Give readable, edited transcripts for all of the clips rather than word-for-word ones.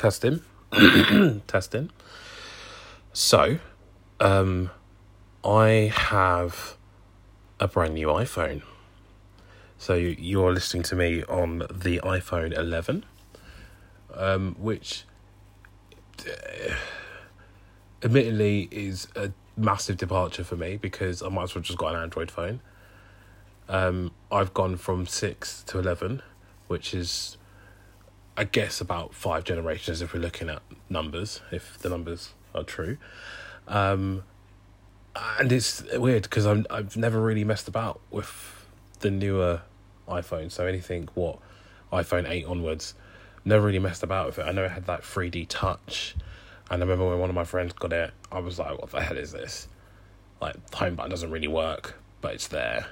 Testing. So, I have a brand new iPhone. So you're listening to me on the iPhone 11, which admittedly is a massive departure for me because I might as well just got an Android phone. I've gone from 6 to 11, which is, I guess, about 5 generations if we're looking at numbers, if the numbers are true. And it's weird because I've never really messed about with the newer iPhone. So anything, iPhone 8 onwards, never really messed about with it. I know it had that 3D touch. And I remember when one of my friends got it, I was like, what the hell is this? Like, the home button doesn't really work, but it's there.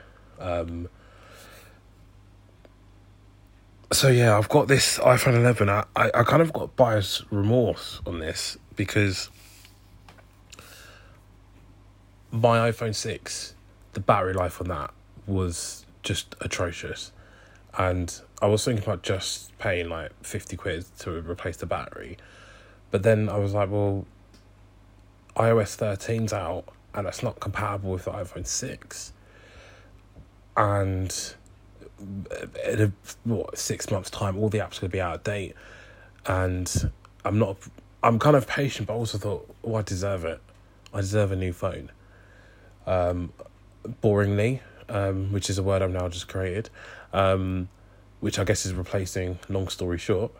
So yeah, I've got this iPhone 11. I kind of got buyer's remorse on this because my iPhone 6, the battery life on that was just atrocious. And I was thinking about just paying like 50 quid to replace the battery. But then I was like, well, iOS 13's out and that's not compatible with the iPhone 6. And in 6 months' time, all the apps are going to be out of date. And I'm kind of patient, but I also thought, oh, I deserve it. I deserve a new phone. Boringly, which is a word I've now just created, which I guess is replacing long story short.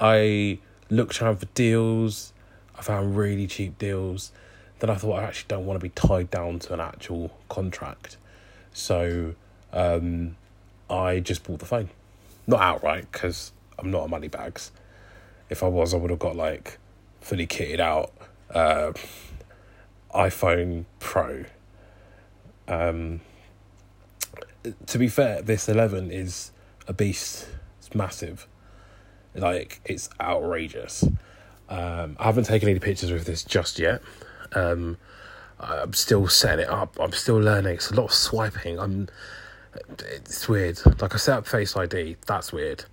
I looked around for deals. I found really cheap deals. Then I thought, I actually don't want to be tied down to an actual contract. So I just bought the phone. Not outright, because I'm not a money bags. If I was, I would have got like fully kitted out iPhone Pro. To be fair, this 11 is a beast. It's massive. Like, it's outrageous. I haven't taken any pictures with this just yet. I'm still setting it up. I'm still learning. It's a lot of swiping. It's weird. Like, I set up Face ID. That's weird.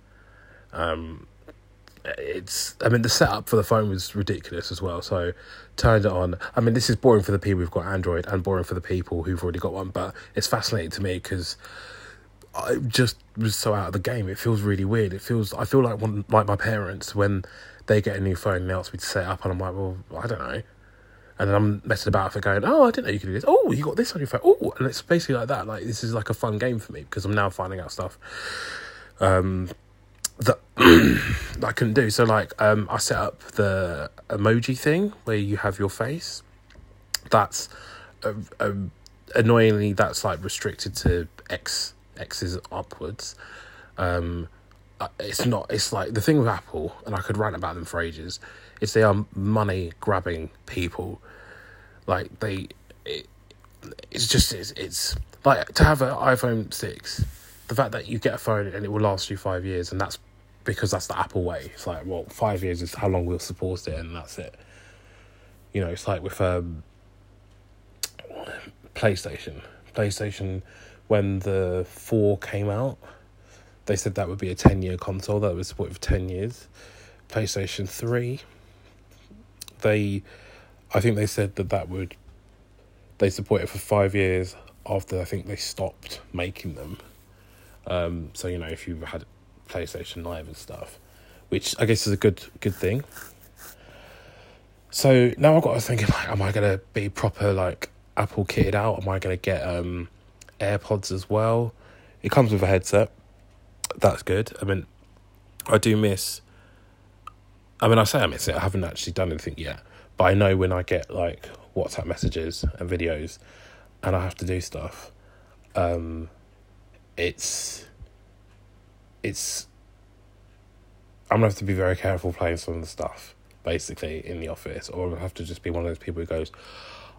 The setup for the phone was ridiculous as well. So, turned it on. I mean, this is boring for the people who've got Android and boring for the people who've already got one. But it's fascinating to me because I just was so out of the game. It feels really weird. I feel like my parents when they get a new phone and they ask me to set it up. And I'm like, well, I don't know. And then I'm messing about with it going, oh, I didn't know you could do this. Oh, you got this on your phone. Oh, and it's basically like that. Like, this is like a fun game for me because I'm now finding out stuff that I couldn't do. So, like, I set up the emoji thing where you have your face. That's, annoyingly, that's, like, restricted to X's upwards. It's not, it's like, the thing with Apple, and I could rant about them for ages, is they are money-grabbing people. Like, it's like, to have an iPhone 6, the fact that you get a phone and it will last you 5 years, and that's because that's the Apple way. It's like, well, 5 years is how long we'll support it, and that's it. You know, it's like with PlayStation, when the 4 came out, they said that would be a 10-year console that was supported for 10 years. PlayStation 3, I think they said they supported it for 5 years after I think they stopped making them. So, you know, if you had PlayStation Live and stuff, which I guess is a good thing. So now I've got to thinking, like, am I going to be proper, like, Apple kitted out? Am I going to get AirPods as well? It comes with a headset. That's good. I mean, I miss it. I haven't actually done anything yet. But I know when I get, like, WhatsApp messages and videos and I have to do stuff, I'm going to have to be very careful playing some of the stuff, basically, in the office. Or I'm going to have to just be one of those people who goes,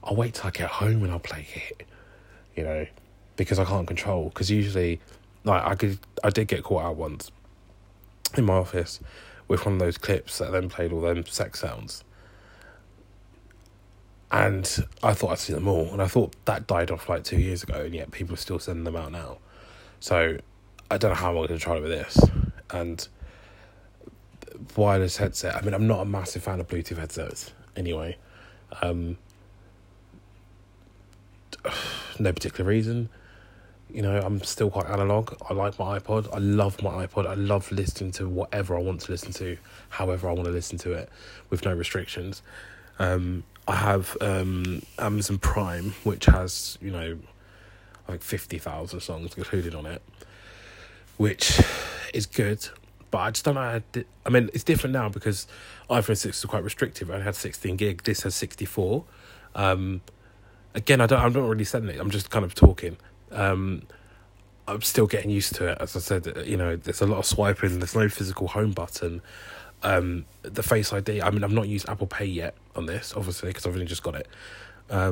I'll wait till I get home and I'll play it. You know, because I can't control. Because usually, like, I did get caught out once in my office with one of those clips that then played all them sex sounds. And I thought I'd seen them all. And I thought that died off like 2 years ago, and yet people are still sending them out now. So I don't know how I'm going to try it with this. And wireless headset. I mean, I'm not a massive fan of Bluetooth headsets anyway. No particular reason. You know, I'm still quite analog. I like my iPod. I love my iPod. I love listening to whatever I want to listen to, however I want to listen to it, with no restrictions. I have Amazon Prime, which has, you know, I think 50,000 songs included on it, which is good. But I just don't know how to, I mean, it's different now because iPhone 6 is quite restrictive. I had 16 gig. This has 64. Again, I'm not really selling it. I'm just kind of talking. I'm still getting used to it. As I said, you know, there's a lot of swiping. There's no physical home button. The Face ID. I mean, I've not used Apple Pay yet on this, obviously, because I've only just got it. I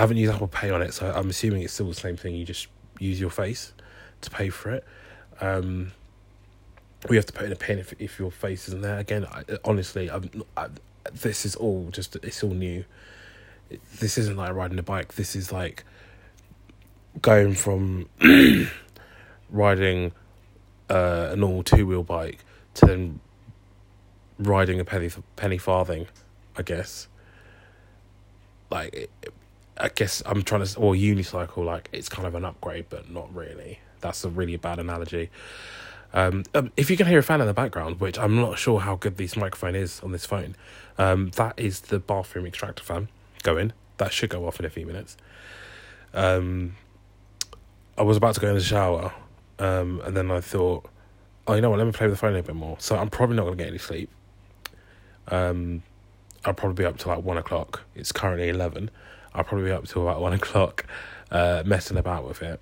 haven't used Apple Pay on it, so I'm assuming it's still the same thing. You just use your face to pay for it. We have to put in a pin if your face isn't there. Again, honestly, this is all just, it's all new. This isn't like riding a bike. This is like going from riding a normal two-wheel bike to then riding a penny farthing, I guess. Like, I guess I'm trying to... Or unicycle, like, it's kind of an upgrade, but not really. That's a really bad analogy. If you can hear a fan in the background, which I'm not sure how good this microphone is on this phone, that is the bathroom extractor fan going. That should go off in a few minutes. I was about to go in the shower, and then I thought, oh, you know what, let me play with the phone a bit more. So I'm probably not going to get any sleep. I'll probably be up till like 1 o'clock. It's currently 11. I'll probably be up till about 1 o'clock, messing about with it.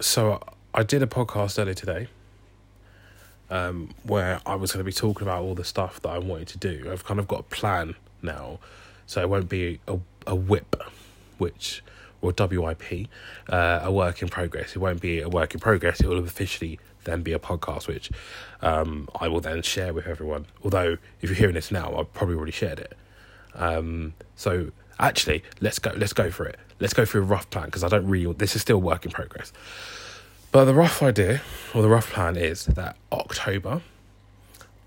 So I did a podcast earlier today, where I was going to be talking about all the stuff that I wanted to do. I've kind of got a plan now, so it won't be a WIP, which, or WIP, a work in progress. It won't be a work in progress. It will officially then be a podcast, which I will then share with everyone. Although, if you're hearing this now, I've probably already shared it. So actually, let's go for it. Let's go through a rough plan, because I don't really... This is still work in progress. But the rough idea, or the rough plan, is that October,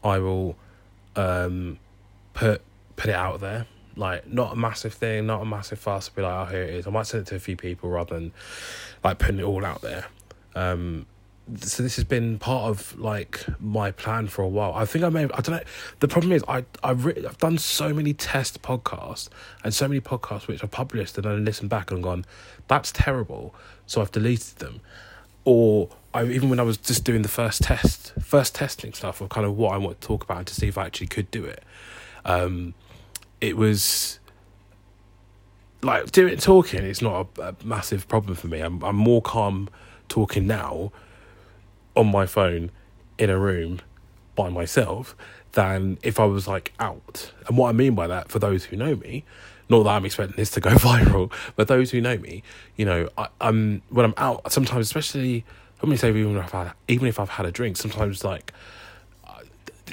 I will put it out there. Like, not a massive thing, not a massive fuss, be like, oh, here it is. I might send it to a few people rather than, like, putting it all out there. So this has been part of, like, my plan for a while. I think I may have, I don't know. The problem is I've done so many test podcasts and so many podcasts which I published and then listened back and gone, that's terrible, so I've deleted them. Or even when I was just doing the first testing stuff of kind of what I want to talk about and to see if I actually could do it. It was like talking. It's not a massive problem for me. I'm more calm talking now on my phone in a room by myself than if I was like out. And what I mean by that, for those who know me, not that I'm expecting this to go viral, but those who know me, you know, I'm when I'm out sometimes, especially I'm gonna say even if I've had a drink, sometimes like.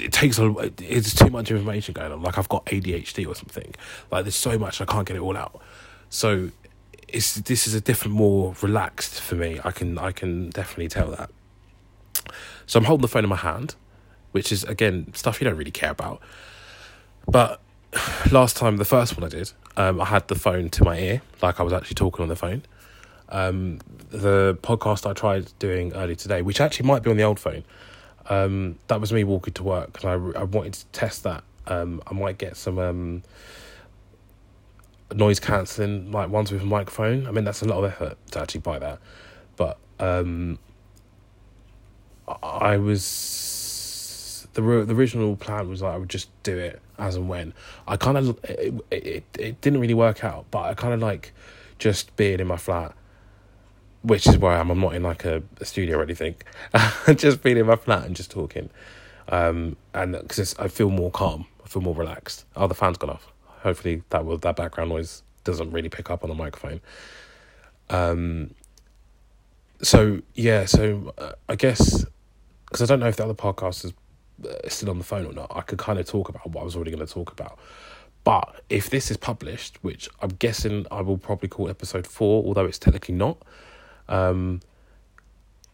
It's too much information going on. Like, I've got ADHD or something. Like, there's so much, I can't get it all out. So, this is a different, more relaxed for me. I can definitely tell that. So, I'm holding the phone in my hand, which is, again, stuff you don't really care about. But last time, the first one I did, I had the phone to my ear, like I was actually talking on the phone. The podcast I tried doing earlier today, which actually might be on the old phone, that was me walking to work, and I wanted to test that. I might get some noise cancelling, like ones with a microphone. I mean, that's a lot of effort to actually buy that, but I was the original plan was like I would just do it as and when. I kind of it didn't really work out, but I kind of like just being in my flat. Which is where I am. I'm not in like a studio or anything. Just being in my flat and just talking. And because I feel more calm. I feel more relaxed. Oh, the fan's gone off. Hopefully that background noise doesn't really pick up on the microphone. So I guess, because I don't know if the other podcast is still on the phone or not, I could kind of talk about what I was already going to talk about. But if this is published, which I'm guessing I will probably call episode 4, although it's technically not,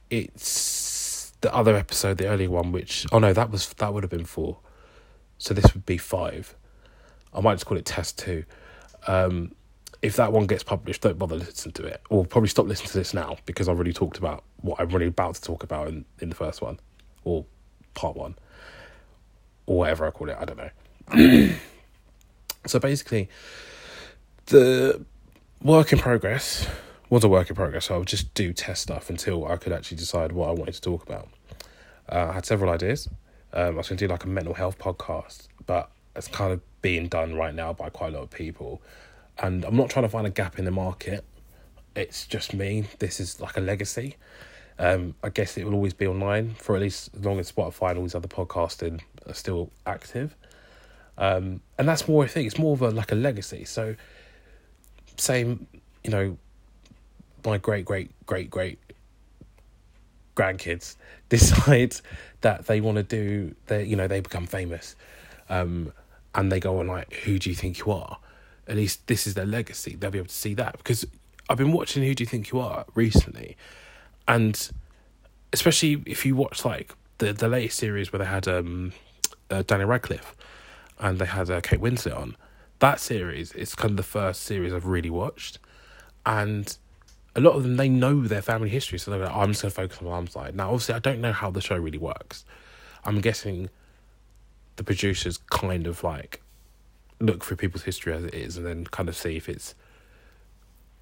it's the other episode, the earlier one, which... Oh, no, that would have been 4. So this would be 5. I might just call it Test 2. If that one gets published, don't bother listening to it. Or probably stop listening to this now, because I've already talked about what I'm really about to talk about in the first one. Or part 1. Or whatever I call it, I don't know. So basically, the work in progress was a work in progress, so I would just do test stuff until I could actually decide what I wanted to talk about. I had several ideas. I was going to do like a mental health podcast, but it's kind of being done right now by quite a lot of people. And I'm not trying to find a gap in the market. It's just me. This is like a legacy. I guess it will always be online for at least as long as Spotify and all these other podcasting are still active. And that's more a thing. It's more of a, like a legacy. So same, you know, my great grandkids decide that they want to do, they become famous, and they go on like, who do you think you are? At least this is their legacy. They'll be able to see that, because I've been watching Who Do You Think You Are recently, and especially if you watch like the latest series where they had Daniel Radcliffe and they had Kate Winslet on. That series is kind of the first series I've really watched, and a lot of them, they know their family history, so they're like, oh, I'm just going to focus on my mum's side. Now, obviously, I don't know how the show really works. I'm guessing the producers kind of like look through people's history as it is and then kind of see if it's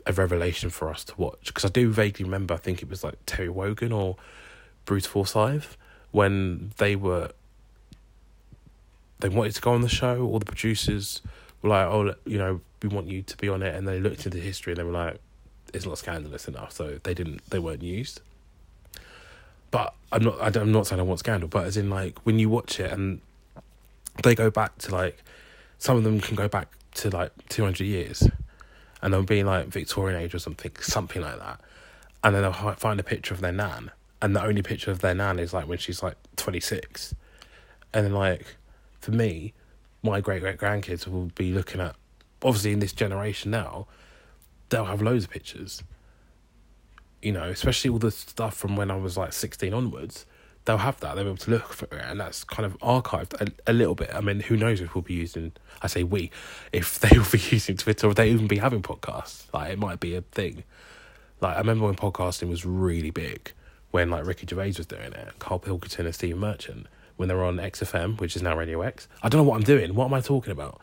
a revelation for us to watch. Because I do vaguely remember, I think it was like Terry Wogan or Bruce Forsyth, when they wanted to go on the show, or the producers were like, oh, you know, we want you to be on it. And they looked into history and they were like, it's not scandalous enough, so they weren't used. But I'm not saying I want scandal, but as in like when you watch it and they go back to like, some of them can go back to like 200 years and they'll be like Victorian age or something like that. And then they'll find a picture of their nan, and the only picture of their nan is like when she's like 26. And then like, for me, my great-great-grandkids will be looking at, obviously in this generation now, they'll have loads of pictures, you know, especially all the stuff from when I was like 16 onwards. They'll have that, they'll be able to look for it, and that's kind of archived a little bit. I mean, who knows if we'll be using, I say we, if they will be using Twitter, or they even be having podcasts. Like, it might be a thing. Like, I remember when podcasting was really big, when like Ricky Gervais was doing it, Carl Pilkington and Stephen Merchant, when they were on XFM, which is now Radio X. I don't know what I'm doing, what am I talking about?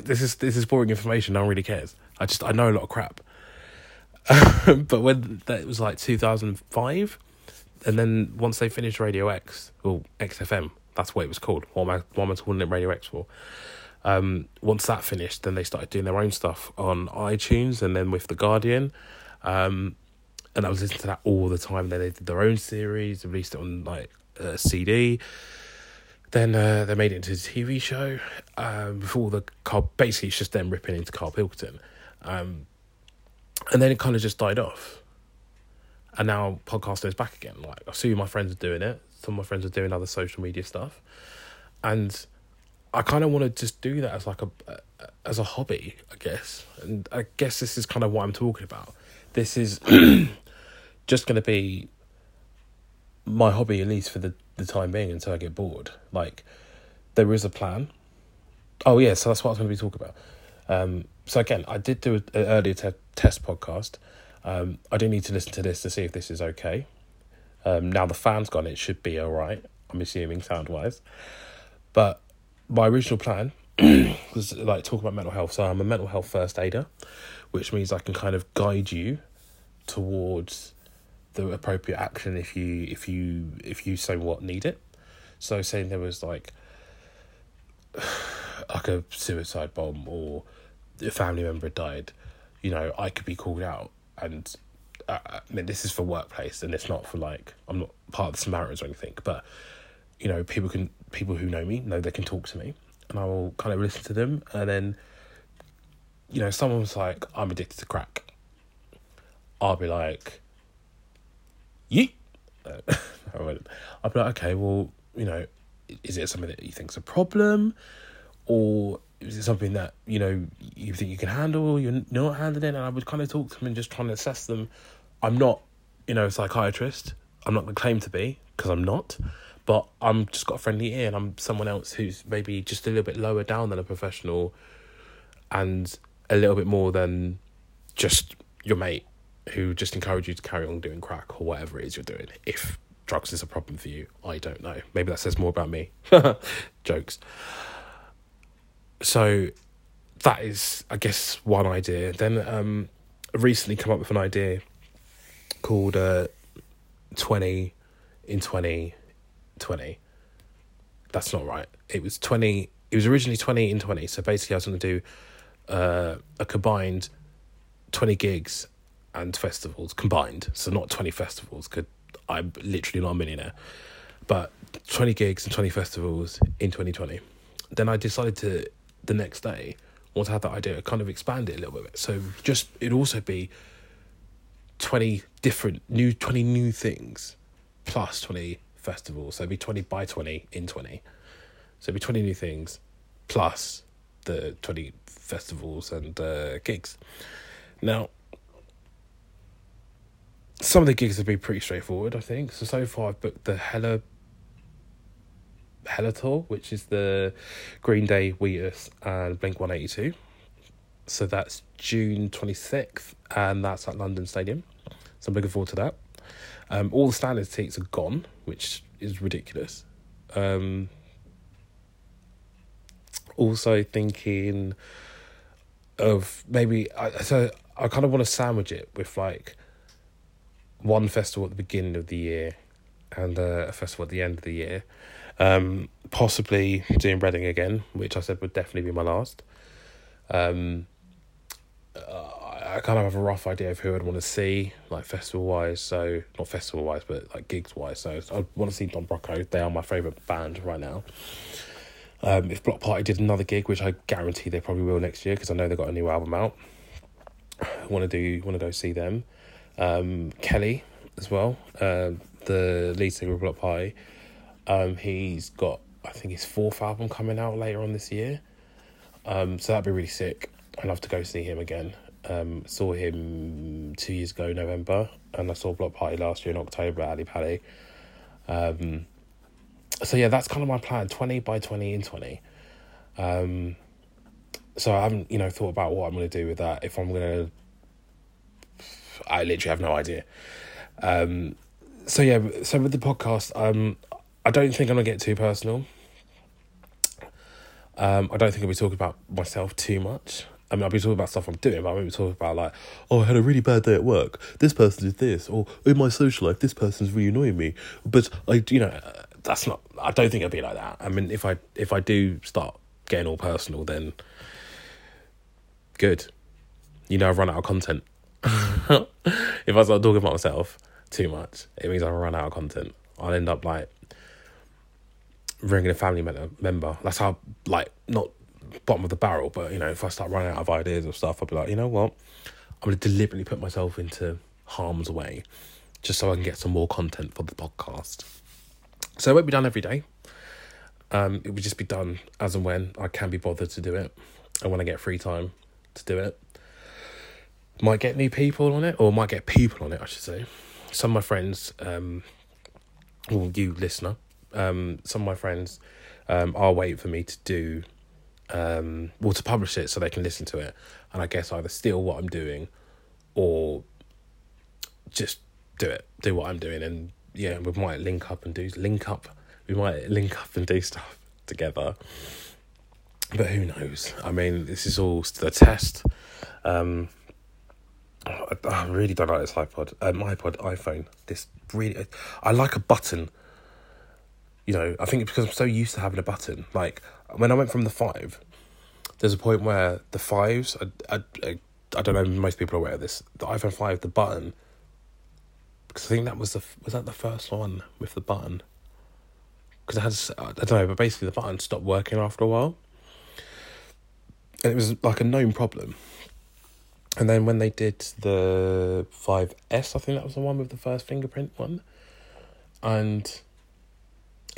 This is boring information, no one really cares. I know a lot of crap. But when that was like 2005, and then once they finished Radio X, or XFM, that's what it was called. What am I calling it Radio X for? Once that finished, then they started doing their own stuff on iTunes, and then with The Guardian. And I was listening to that all the time. Then they did their own series, released it on like a CD. Then they made it into a TV show. Basically, it's just them ripping into Carl Pilkington. And then it kind of just died off. And now podcasting is back again. Like, I see my friends are doing it. Some of my friends are doing other social media stuff. And I kind of want to just do that as like a hobby, I guess. And I guess this is kind of what I'm talking about. This is just going to be my hobby, at least for the time being, until I get bored. Like, there is a plan. Oh yeah, so that's what I was going to be talking about. So again, I did do an earlier test podcast. I do need to listen to this to see if this is okay. Now the fan's gone, it should be all right, I'm assuming, sound wise. But my original plan was like talk about mental health. So I'm a mental health first aider, which means I can kind of guide you towards the appropriate action if you somewhat need it. So saying there was like a suicide bomb or a family member died, you know, I could be called out. And I mean, this is for workplace, and it's not for like, I'm not part of the Samaritans or anything, but you know, people who know me know they can talk to me, and I will kind of listen to them. And then, you know, someone's like, I'm addicted to crack, I'll be like, yeet. I'll be like, okay, well, you know, is it something that you think's a problem, or is it something that, you know, you think you can handle, you're not handling? And I would kind of talk to them and just try and assess them. I'm not you know, psychiatrist. I'm not going to claim to be, because I'm not. But I'm just got a friendly ear, and I'm someone else who's maybe just a little bit lower down than a professional and a little bit more than just your mate who just encourage you to carry on doing crack or whatever it is you're doing. If drugs is a problem for you, I don't know. Maybe that says more about me. Jokes. So that is, I guess, one idea. Then I recently come up with an idea called 20 in 20... 20. That's not right. It was 20. It was originally 20 in 20. So basically, I was going to do a combined 20 gigs and festivals combined. So not 20 festivals. I'm literally not a millionaire, but 20 gigs and 20 festivals in 2020. Then I decided to the next day once I had that idea, kind of expand it a little bit. So just it'd also be 20 new things plus 20. Festival, so it'd be 20 by 20 in 20. So it'd be 20 new things plus the 20 festivals and gigs. Now, some of the gigs would be pretty straightforward, I think. So far I've booked the Heletour, which is the Green Day, Wheaters and Blink 182. So that's June 26th and that's at London Stadium. So I'm looking forward to that. All the standard seats are gone, which is ridiculous. Also thinking of maybe... I kind of want to sandwich it with, like, one festival at the beginning of the year and a festival at the end of the year. Possibly doing Reading again, which I said would definitely be my last. I kind of have a rough idea of who I'd want to see, like festival-wise, so... Not festival-wise, but like gigs-wise. So I'd want to see Don Brocco. They are my favourite band right now. If Block Party did another gig, which I guarantee they probably will next year, because I know they've got a new album out, I want to go see them. Kelly, as well, the lead singer of Block Party. He's got, I think, his 4th album coming out later on this year. So that'd be really sick. I'd love to go see him again. Saw him 2 years ago, November, and I saw Block Party last year in October at Ally Pally. So yeah, that's kind of my plan, 20 by 20 in 20. So I haven't, thought about what I'm going to do with that. I literally have no idea. So yeah, so with the podcast, I don't think I'm going to get too personal. I don't think I'll be talking about myself too much. I mean, I'll be talking about stuff I'm doing, but I won't be talking about, like, oh, I had a really bad day at work, this person did this, or in my social life, this person's really annoying me. But, I don't think it'll be like that. I mean, if I do start getting all personal, then good. I've run out of content. If I start talking about myself too much, it means I've run out of content. I'll end up, ringing a family member. That's how, not... bottom of the barrel, but if I start running out of ideas or stuff, I'll be like, you know what, I'm going to deliberately put myself into harm's way just so I can get some more content for the podcast. So it won't be done every day. It will just be done as and when I can be bothered to do it, and when I get free time to do it. Might get new people on it, or might get people on it, I should say. Some of my friends, you listener, some of my friends are waiting for me to do to publish it so they can listen to it, and I guess either steal what I'm doing or just do what I'm doing, and we might link up and do stuff together, but who knows. I mean, this is all the test. I really don't like this iPhone. I like a button. I think it's because I'm so used to having a button. When I went from the 5, there's a point where the 5s, I don't know, most people are aware of this, the iPhone 5, the button, because I think that was that the first one with the button? Because I don't know, but basically the button stopped working after a while. And it was like a known problem. And then when they did the 5S, I think that was the one with the first fingerprint one. And...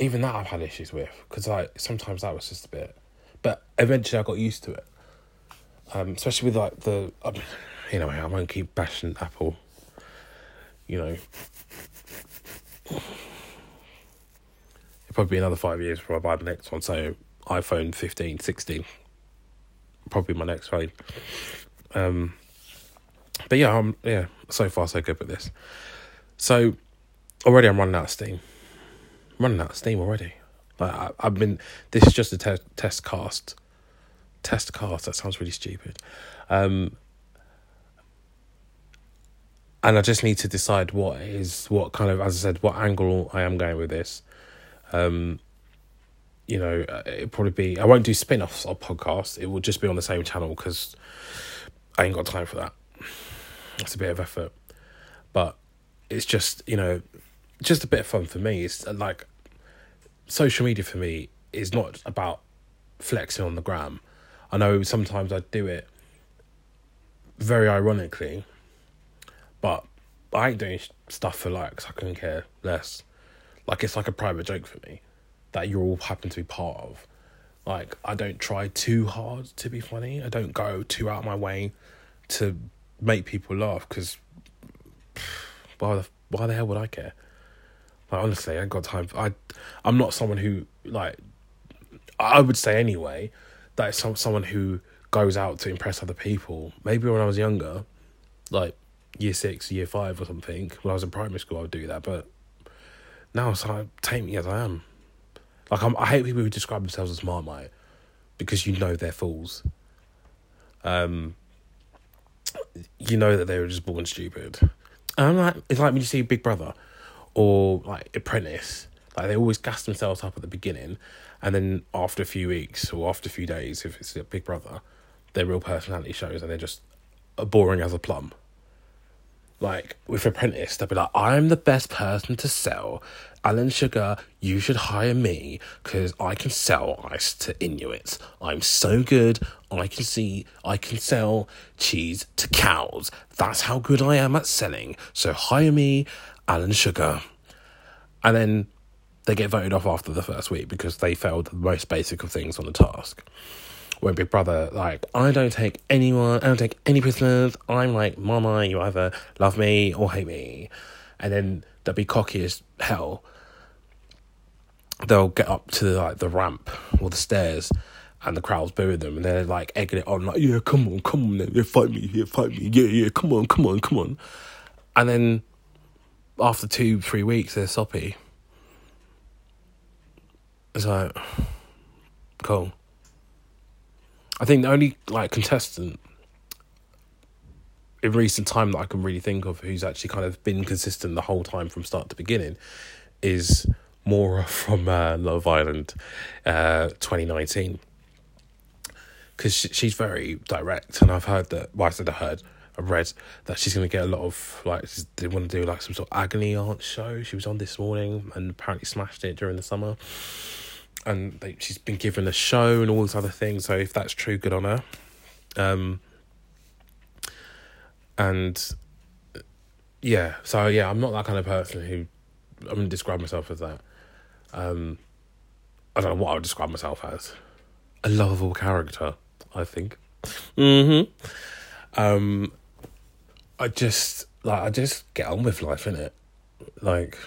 even that I've had issues with, because sometimes that was just a bit... But eventually I got used to it. Especially with I won't keep bashing Apple. you know, it'll probably be another 5 years before I buy the next one. So iPhone 15, 16, probably my next phone. But yeah, so far so good with this. So already I'm running out of steam. I'm running out of steam already. Like I've been, this is just a test cast. Test cast, that sounds really stupid. And I just need to decide what kind of, as I said, what angle I am going with this. You know, it'll probably be, I won't do spin-offs of podcasts. It will just be on the same channel because I ain't got time for that. That's a bit of effort. But it's just, you know, just a bit of fun for me. It's like, social media for me is not about flexing on the gram. I know sometimes I do it very ironically, but I ain't doing stuff for likes. I couldn't care less. Like, it's like a private joke for me that you all happen to be part of. Like, I don't try too hard to be funny. I don't go too out of my way to make people laugh, because why the hell would I care? Like, honestly, I ain't got time. I'm not someone who, like, I would say anyway, that is someone who goes out to impress other people. Maybe when I was younger, like year 6, year 5 or something, when I was in primary school, I would do that. But now it's like, take me as I am. Like, I hate people who describe themselves as Marmite, because you know they're fools. You know that they were just born stupid. And I'm like, it's like when you see Big Brother or like Apprentice. Like, they always gas themselves up at the beginning, and then after a few weeks or after a few days, if it's a Big Brother, their real personality shows, and they're just boring as a plum. Like, with Apprentice, they'll be like, I'm the best person to sell. Alan Sugar, you should hire me, because I can sell ice to Inuits. I'm so good, I can sell cheese to cows. That's how good I am at selling. So hire me, Alan Sugar. And then they get voted off after the first week because they failed the most basic of things on the task. When Big Brother, like, I don't take any prisoners. I'm like, Mama, you either love me or hate me. And then they'll be cocky as hell. They'll get up to, like, the ramp or the stairs, and the crowd's booing them, and they're, like, egging it on, like, yeah, come on, yeah, fight me, yeah, come on. And then after 2-3 weeks, they're soppy. It's like, cool. I think the only, like, contestant in recent time that I can really think of who's actually kind of been consistent the whole time from start to beginning is Maura from Love Island 2019. Because she's very direct, and I've heard that, well, I said I heard, I read that she's going to get a lot of, like, they want to do, like, some sort of agony aunt show. She was on this morning and apparently smashed it during the summer. And she's been given a show and all these other things. So if that's true, good on her. And, yeah. So, yeah, I'm not that kind of person who, I wouldn't describe myself as that. I don't know what I would describe myself as. A lovable character, I think. I just get on with life, innit? Like,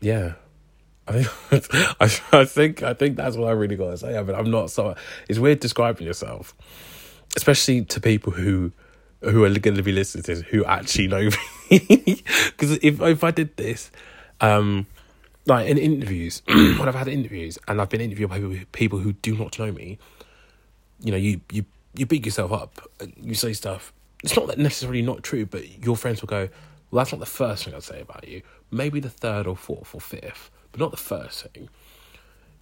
yeah, I think that's what I really gotta say. I mean, I'm not so. It's weird describing yourself, especially to people who are going to be listening to this, who actually know me. Because if I did this, like in interviews, when I've had interviews and I've been interviewed by people who do not know me, you know, you beat yourself up and you say stuff. It's not that necessarily not true, but your friends will go, well, that's not the first thing I'd say about you. Maybe the third or fourth or fifth, but not the first thing.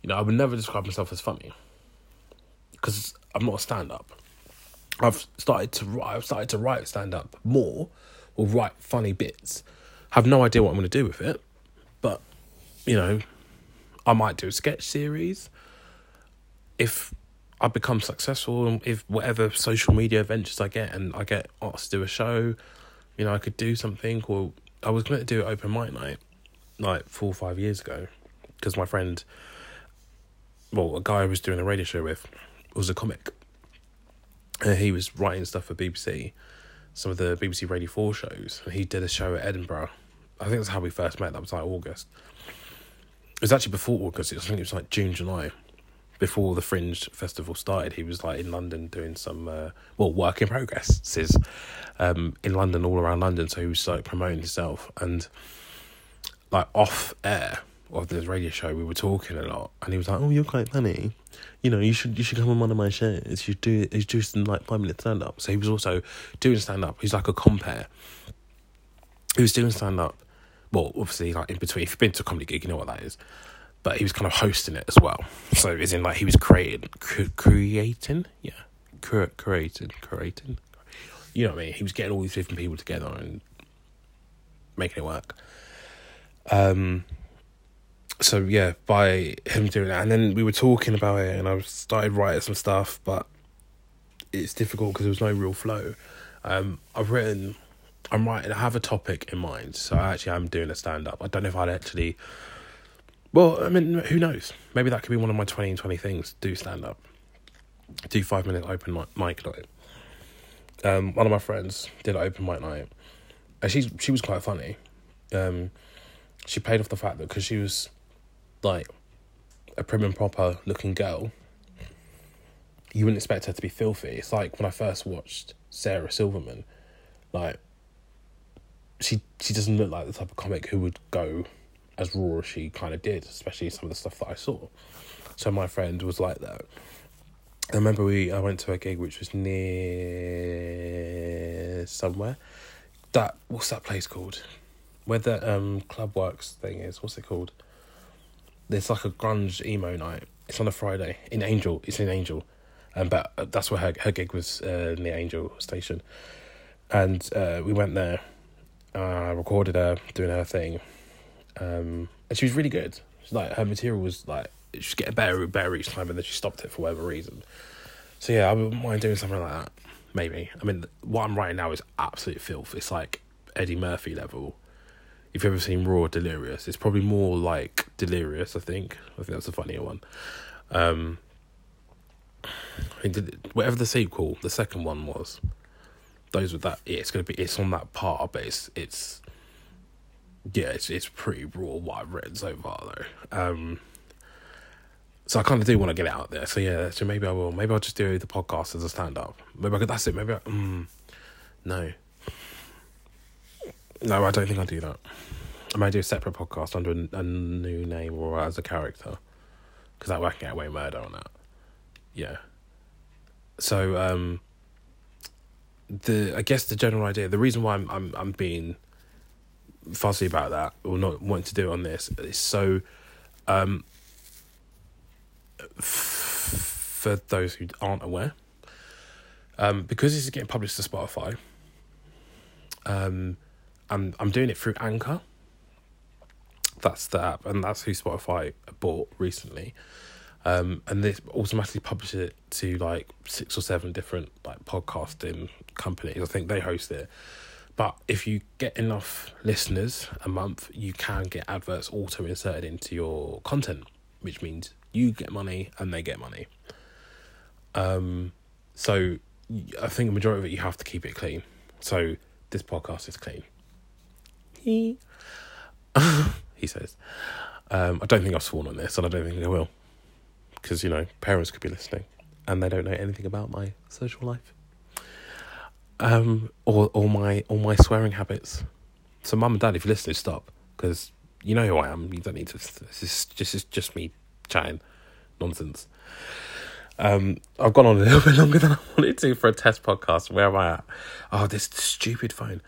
You know, I would never describe myself as funny because I'm not a stand-up. I've started to write stand-up more, or write funny bits. Have no idea what I'm going to do with it, but, you know, I might do a sketch series if I become successful, if whatever social media ventures I get, and I get asked to do a show, you know, I could do something. Or I was going to do open mic night, like 4 or 5 years ago, because my friend, well, a guy I was doing a radio show with, was a comic, and he was writing stuff for BBC, some of the BBC Radio 4 shows. He did a show at Edinburgh. I think that's how we first met. That was like August. It was actually before August. I think it was like June, July. Before the Fringe Festival started, he was like in London doing some, work in progresses in London, all around London. So he was like promoting himself. And like off air of this radio show, we were talking a lot. And he was like, oh, you're quite funny. You know, you should come on one of my shows. You should do some like 5-minute stand-up. So he was also doing stand-up. He's like a compere. He was doing stand-up. Well, obviously, like in between, if you've been to a comedy gig, you know what that is. But he was kind of hosting it as well. So, as in, like, he was creating. You know what I mean? He was getting all these different people together and making it work. So, yeah, by him doing that. And then we were talking about it, and I started writing some stuff, but it's difficult because there was no real flow. I have a topic in mind, so I'm doing a stand-up. I don't know if I'd actually... Well, I mean, who knows? Maybe that could be one of my 20 and 20 things. Do stand-up. Do 5-minute open mic night. One of my friends did an open mic night. And she was quite funny. She played off the fact that because she was, like, a prim and proper looking girl, you wouldn't expect her to be filthy. It's like when I first watched Sarah Silverman, like, she doesn't look like the type of comic who would go... as raw as she kind of did, especially some of the stuff that I saw. So my friend was like that. I remember I went to a gig which was near somewhere. What's that place called? Where the Club Works thing is, what's it called? There's like a grunge emo night. It's on a Friday in Angel. It's in Angel, but that's where her gig was, near Angel Station. And we went there. I recorded her doing her thing. And she was really good. Like, her material was like, it was getting better and better each time, and then she stopped it for whatever reason. So yeah, I wouldn't mind doing something like that, maybe. I mean, what I'm writing now is absolute filth. It's like Eddie Murphy level. If you've ever seen Raw or Delirious, it's probably more like Delirious, I think. I think that's a funnier one. I mean, whatever the sequel, the second one was, those with that, it's on that part, but it's yeah, it's pretty raw what I've written so far, though. So I kind of do want to get it out there. So yeah, so maybe I will. Maybe I'll just do the podcast as a stand-up. Maybe I could, that's it. Maybe I... No, I don't think I'll do that. I may do a separate podcast under a new name or as a character. Because that way I can get away with murder on that. Yeah. So, I guess the general idea... The reason why I'm being... fussy about that or not wanting to do it on this is so for those who aren't aware, because this is getting published to Spotify, I'm doing it through Anchor. That's the app, and that's who Spotify bought recently, and this automatically publishes it to like 6 or 7 different like podcasting companies. I think they host it. But if you get enough listeners a month, you can get adverts auto-inserted into your content, which means you get money and they get money. So I think the majority of it, you have to keep it clean. So this podcast is clean. He says. I don't think I've sworn on this, and I don't think I will. Because, you know, parents could be listening, and they don't know anything about my social life. Or my swearing habits. So mum and dad, if you're listening, stop, because you know who I am. You don't need to. This is just me chatting nonsense. I've gone on a little bit longer than I wanted to for a test podcast. Where am I at? Oh, this stupid phone.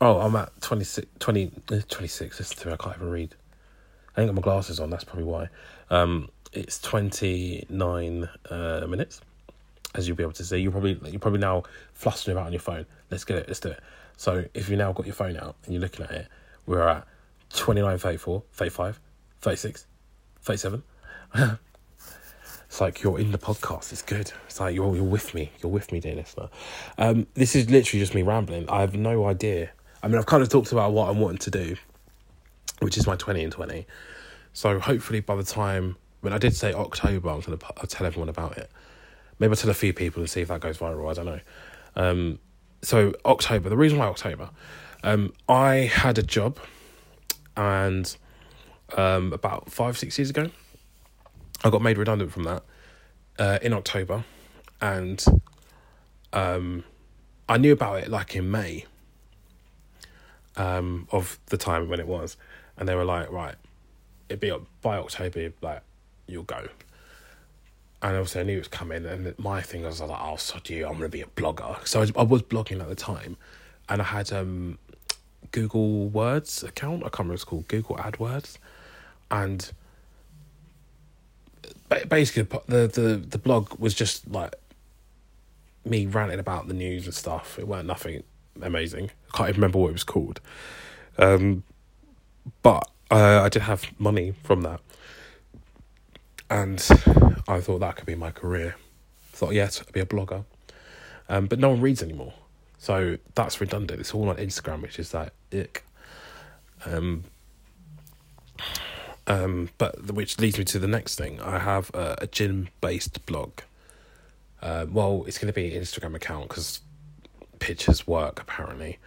Oh, I'm at 26. Listen to me, I can't even read. I ain't got my glasses on. That's probably why. It's 29 minutes. As you'll be able to see, you're probably now flustering about on your phone. Let's do it. So if you now got your phone out and you're looking at it, we're at 29, 34, 35, 36, 37. It's like you're in the podcast. It's good. It's like you're with me. You're with me, dear listener. This is literally just me rambling. I have no idea. I mean, I've kind of talked about what I'm wanting to do, which is my 20 and 20. So hopefully by the time, when I did say October, I'm going to tell everyone about it. Maybe I'll tell a few people and see if that goes viral. I don't know. So October, the reason why October, I had a job, and about 5-6 years ago, I got made redundant from that in October, and I knew about it like in May of the time when it was, and they were like, right, it'd be by October, like, you'll go. And obviously I knew it was coming, and my thing was, I was like, oh, so do you, I'm going to be a blogger. So I was blogging at the time, and I had Google Words account, I can't remember what it's called, Google AdWords, and basically the blog was just like me ranting about the news and stuff. It weren't nothing amazing. I can't even remember what it was called. But I did have money from that. And I thought that could be my career. I thought, yes, I'd be a blogger. But no one reads anymore. So that's redundant. It's all on Instagram, which is that ick. But which leads me to the next thing. I have a gym-based blog. Well, it's going to be an Instagram account because pictures work, apparently.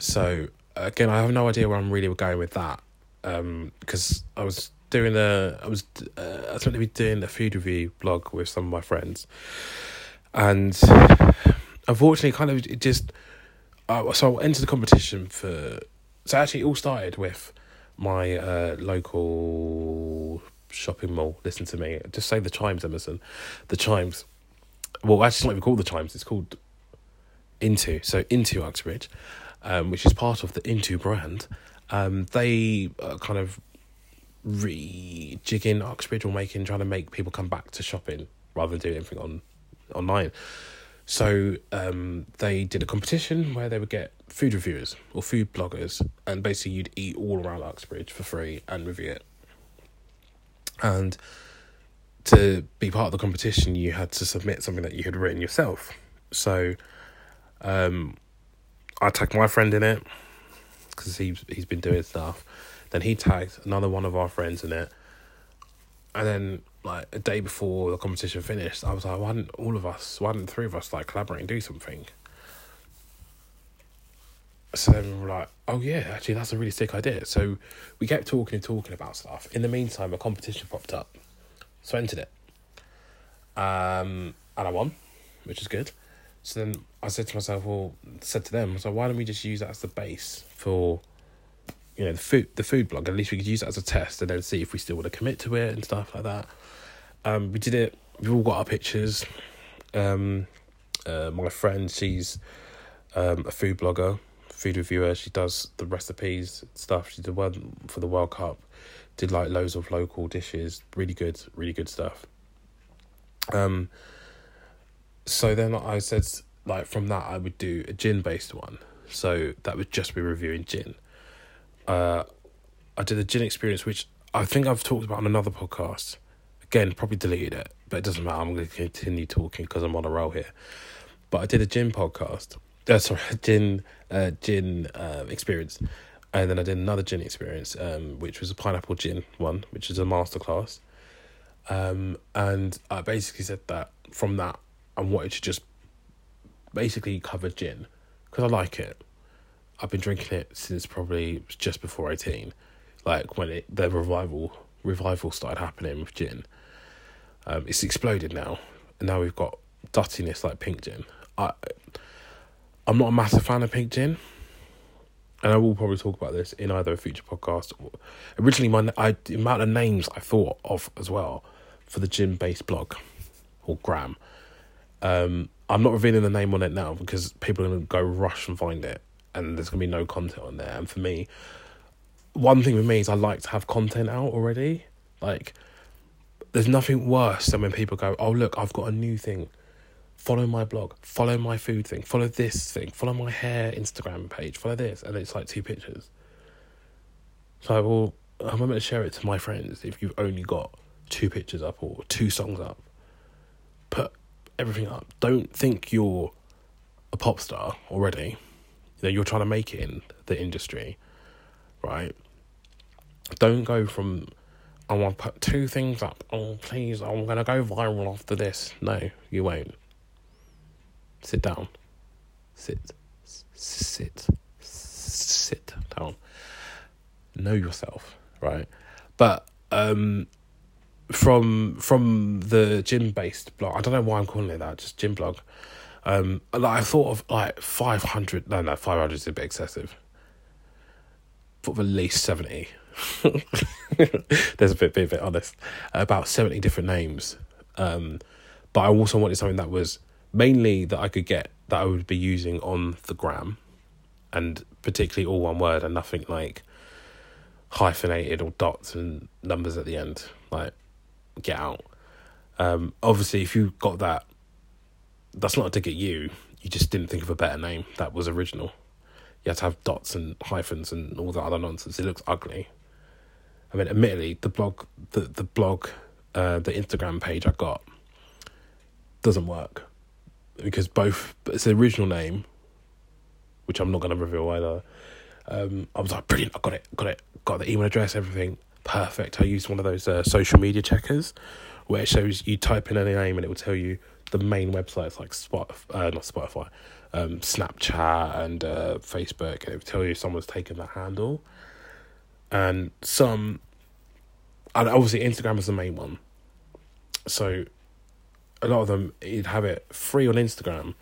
So, again, I have no idea where I'm really going with that. Because I was doing I was meant to be doing a food review blog with some of my friends. And unfortunately, kind of, it just... so I entered the competition for... So, actually, it all started with my local shopping mall. Listen to me. Just say the Chimes, Emerson. The Chimes. Well, actually, it's not even called the Chimes. It's called Into. So, Into Uxbridge, which is part of the Into brand. They are kind of rejigging Uxbridge or trying to make people come back to shopping rather than doing everything online. So they did a competition where they would get food reviewers or food bloggers, and basically you'd eat all around Uxbridge for free and review it. And to be part of the competition, you had to submit something that you had written yourself. So I tagged my friend in it because he's been doing stuff. Then he tagged another one of our friends in it. And then, like, a day before the competition finished, I was like, why didn't three of us, like, collaborate and do something? So then we were like, oh, yeah, actually, that's a really sick idea. So we kept talking about stuff. In the meantime, a competition popped up. So I entered it. And I won, which is good. So then I said to them, so why don't we just use that as the base for... you know, the food blog, at least we could use that as a test and then see if we still want to commit to it and stuff like that. We did it. We all got our pictures. My friend, she's a food blogger, food reviewer. She does the recipes stuff. She did one for the World Cup, did like loads of local dishes. Really good stuff. So then I said, like, from that, I would do a gin-based one. So that would just be reviewing gin. I did a gin experience, which I think I've talked about on another podcast. Again, probably deleted it, but it doesn't matter. I'm going to continue talking because I'm on a roll here. But I did a gin podcast. Gin experience. And then I did another gin experience, which was a pineapple gin one, which is a masterclass. And I basically said that from that, I wanted to just basically cover gin because I like it. I've been drinking it since probably just before 18, like when the revival started happening with gin. It's exploded now, and now we've got duttiness like pink gin. I'm not a massive fan of pink gin, and I will probably talk about this in either a future podcast. Originally, the amount of names I thought of as well for the gin-based blog or gram. I'm not revealing the name on it now because people are going to go rush and find it. And there's going to be no content on there. And for me, one thing with me is I like to have content out already. Like, there's nothing worse than when people go, oh, look, I've got a new thing. Follow my blog. Follow my food thing. Follow this thing. Follow my hair Instagram page. Follow this. And it's like 2 pictures. So I'm going to share it to my friends if you've only got 2 pictures up or 2 songs up. Put everything up. Don't think you're a pop star already. You know, you're trying to make it in the industry, right? Don't go from, I want to put 2 things up. Oh, please, I'm going to go viral after this. No, you won't. Sit down. sit down. Know yourself, right? But from the gym-based blog, I don't know why I'm calling it that, just gym blog. Like I thought of like 500. No, 500 is a bit excessive. Thought of at least 70. There's a bit honest. About 70 different names. But I also wanted something that was mainly that I could get, that I would be using on the gram, and particularly all one word and nothing like hyphenated or dots and numbers at the end. Like, get out. Obviously, if you got that, that's not a dig at you. You just didn't think of a better name that was original. You had to have dots and hyphens and all that other nonsense. It looks ugly. I mean, admittedly, the Instagram page I got doesn't work, because both, it's the original name, which I'm not going to reveal either. I was like, brilliant, I got it. Got the email address, everything. Perfect. I used one of those social media checkers where it shows you type in any name and it will tell you the main websites like Snapchat and Facebook, and it would tell you someone's taken that handle. And obviously Instagram is the main one. So a lot of them, you'd have it free on Instagram,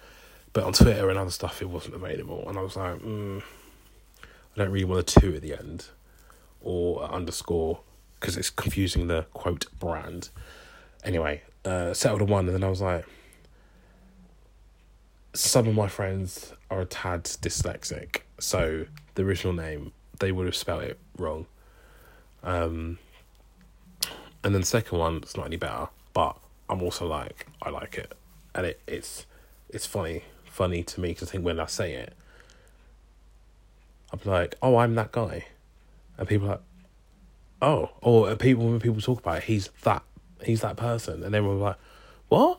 but on Twitter and other stuff, it wasn't available. And I was like, I don't really want a 2 at the end or an underscore, because it's confusing the quote brand. Anyway, settled on 1, and then I was like, some of my friends are a tad dyslexic, so the original name, they would have spelled it wrong. And then the second one, it's not any better, but I'm also like, I like it, and it's funny to me, because I think when I say it, I'm like, oh, I'm that guy, and people are like, oh, or people, when people talk about it, he's that person, and everyone's like, what?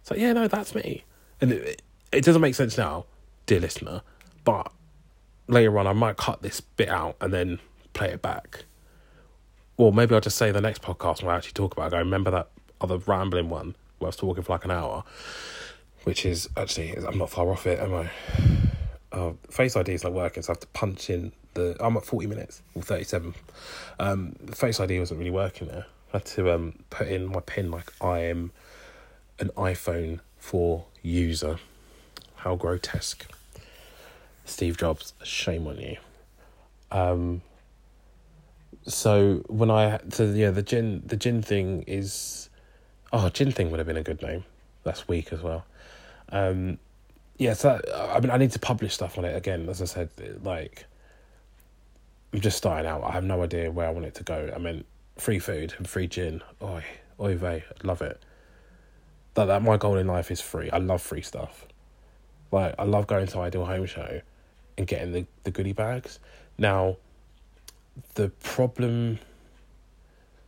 It's like, yeah, no, that's me, and it doesn't make sense now, dear listener, but later on I might cut this bit out and then play it back, or maybe I'll just say the next podcast when I actually talk about it. I remember that other rambling one where I was talking for like an hour, which is actually, I'm not far off it, am I? Face ID is not working, so I have to punch in I'm at 40 minutes or 37. Face ID wasn't really working there. I had to put in my pin like I am an iPhone 4 user. How grotesque. Steve Jobs, shame on you. So when the gin thing is, gin thing would have been a good name. That's weak as well. So I mean, I need to publish stuff on it again. As I said, like, I'm just starting out. I have no idea where I want it to go. I mean, free food and free gin. Oy vey, love it. That my goal in life is free. I love free stuff. Like, I love going to Ideal Home Show and getting the goodie bags. Now, the problem...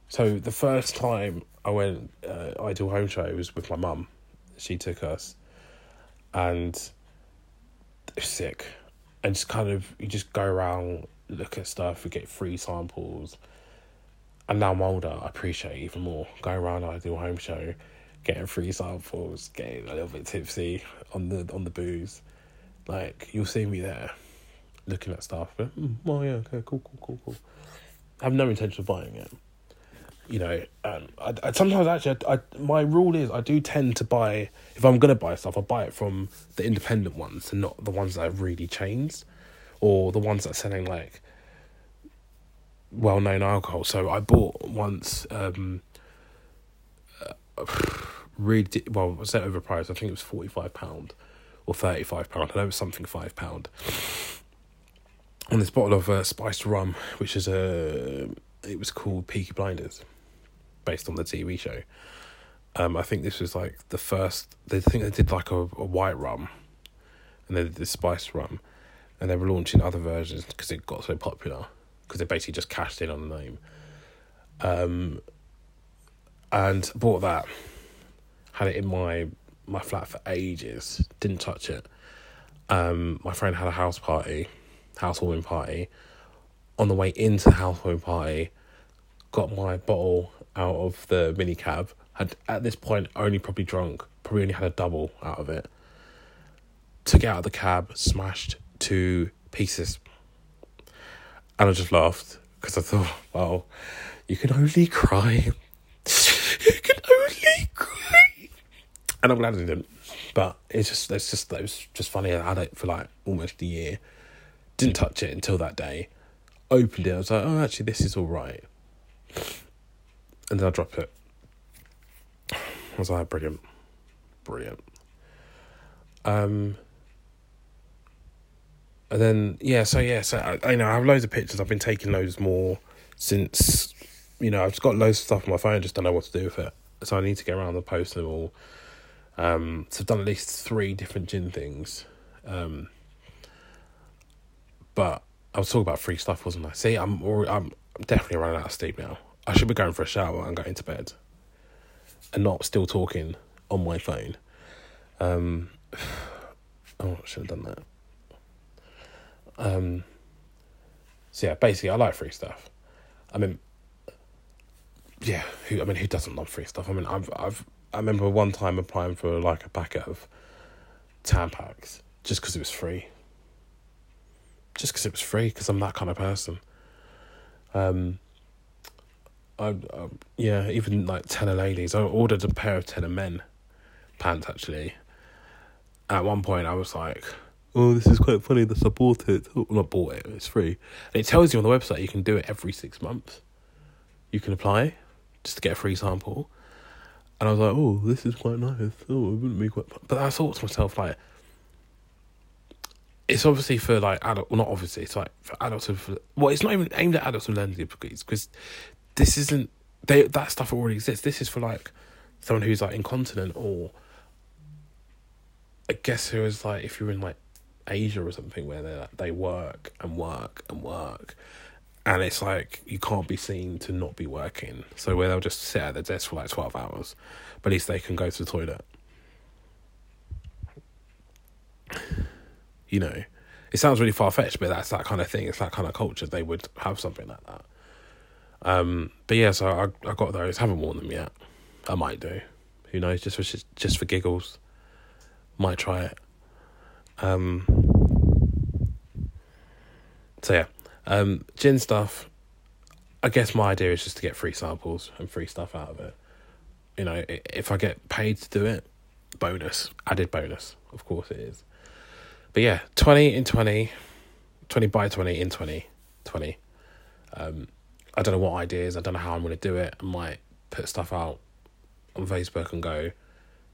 So the first time I went Ideal Home Show was with my mum. She took us, and it was sick. And just kind of, you just go around, look at stuff, we get free samples. And now I'm older, I appreciate it even more. Go around Ideal Home Show, getting free samples, getting a little bit tipsy on the booze. Like, you'll see me there, looking at stuff. But, oh yeah, okay, cool. I have no intention of buying it. You know, I sometimes actually, my rule is I do tend to buy, if I'm going to buy stuff, I buy it from the independent ones and not the ones that have really changed, or the ones that are selling like well-known alcohol. So I bought once, it was overpriced. I think it was £45 or £35. I know it was something £5. On this bottle of spiced rum, which is it was called Peaky Blinders, based on the TV show. I think this was like the first, they think they did like a white rum, and they did the spiced rum, and they were launching other versions because it got so popular, because they basically just cashed in on the name. And bought that, had it in my flat for ages, didn't touch it. My friend had a housewarming party. On the way into the housewarming party, got my bottle out of the minicab. Had, at this point, only had a double out of it. to get out of the cab smashed to pieces. And I just laughed because I thought, wow, you can only cry. You can only cry. And I'm glad I didn't. But it was just funny. I had it for like almost a year. Didn't touch it until that day. Opened it. I was like, oh, actually, this is all right. And then I dropped it. I was like, brilliant. Brilliant. And then, I have loads of pictures. I've been taking loads more since, I've just got loads of stuff on my phone. Just don't know what to do with it. So I need to get around and post them all. So I've done at least 3 different gin things. But I was talking about free stuff, wasn't I? See, I'm definitely running out of steam now. I should be going for a shower and going to bed. And not still talking on my phone. I should have done that. Basically, I like free stuff. Who doesn't love free stuff? I remember one time applying for like a packet of Tampax just because it was free. Just because it was free, because I'm that kind of person. Even like Tenner ladies. I ordered a pair of Tenner men pants actually. At one point, I was like, oh, this is quite funny that I bought it. Well, not bought it, it's free. And it tells you on the website you can do it every 6 months. You can apply just to get a free sample. And I was like, oh, this is quite nice. Oh, it wouldn't be quite... But I thought to myself, like... It's obviously for, like, adult... Well, not obviously, it's, like, for adults with... Well, it's not even aimed at adults with learning difficulties, because this isn't... That stuff already exists. This is for, like, someone who's, like, incontinent, or... I guess who is, like, if you're in, like, Asia or something where they work and work and work, and it's like you can't be seen to not be working, so where they'll just sit at their desk for like 12 hours, but at least they can go to the toilet. It sounds really far-fetched, but that's that kind of thing. It's that kind of culture. They would have something like that. So I got those. Haven't worn them yet. I might do, who knows, just for giggles. Might try it. Gin stuff. I guess my idea is just to get free samples and free stuff out of it. If I get paid to do it, bonus, added bonus, of course it is. But yeah, 20 in 20, 20 by 20 in 20, 20. I don't know what ideas. I don't know how I'm going to do it. I might put stuff out on Facebook and go,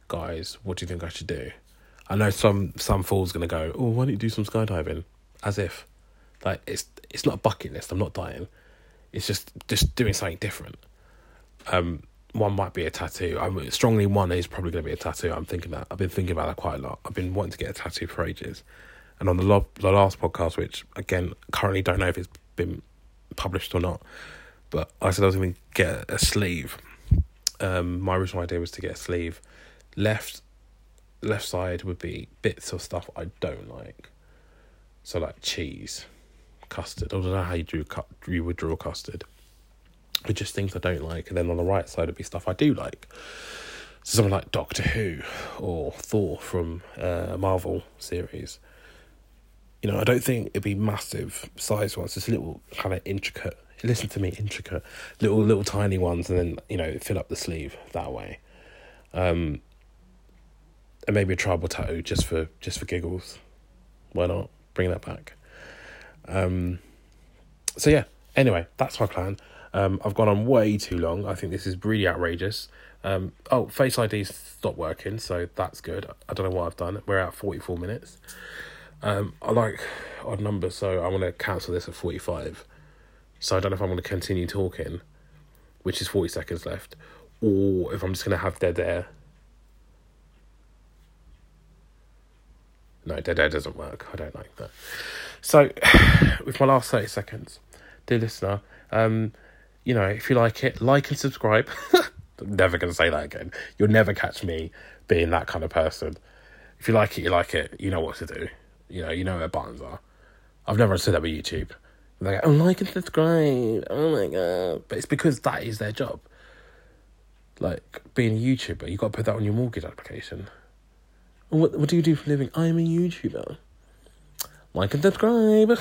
guys, what do you think I should do? I know some fool's going to go, oh, why don't you do some skydiving? As if. Like, it's not a bucket list. I'm not dying. It's just doing something different. One might be a tattoo. One is probably going to be a tattoo. I've been thinking about that quite a lot. I've been wanting to get a tattoo for ages. And on the last podcast, which, again, currently don't know if it's been published or not, but I said I was going to get a sleeve. My original idea was to get a sleeve. Left side would be bits of stuff I don't like, so like cheese, custard. I don't know how you would draw custard, but just things I don't like. And then on the right side would be stuff I do like, so something like Doctor Who or Thor from Marvel series. I don't think it'd be massive size ones, just little kind of intricate. Listen to me, intricate little tiny ones, and then fill up the sleeve that way. And maybe a tribal tattoo just for giggles. Why not? Bring that back. Anyway, that's my plan. I've gone on way too long. I think this is really outrageous. Face ID stopped working, so that's good. I don't know what I've done. We're at 44 minutes. I like odd numbers, so I want to cancel this at 45. So I don't know if I'm going to continue talking, which is 40 seconds left, or if I'm just going to have dead air. No, dead air doesn't work. I don't like that. So, with my last 30 seconds, dear listener, if you like it, like and subscribe. I'm never going to say that again. You'll never catch me being that kind of person. If you like it, you like it. You know what to do. You know where buttons are. I've never said that with YouTube. They go, oh, like and subscribe. Oh, my God. But it's because that is their job. Like, being a YouTuber, you've got to put that on your mortgage application. What do you do for a living? I'm a YouTuber. Like and subscribe.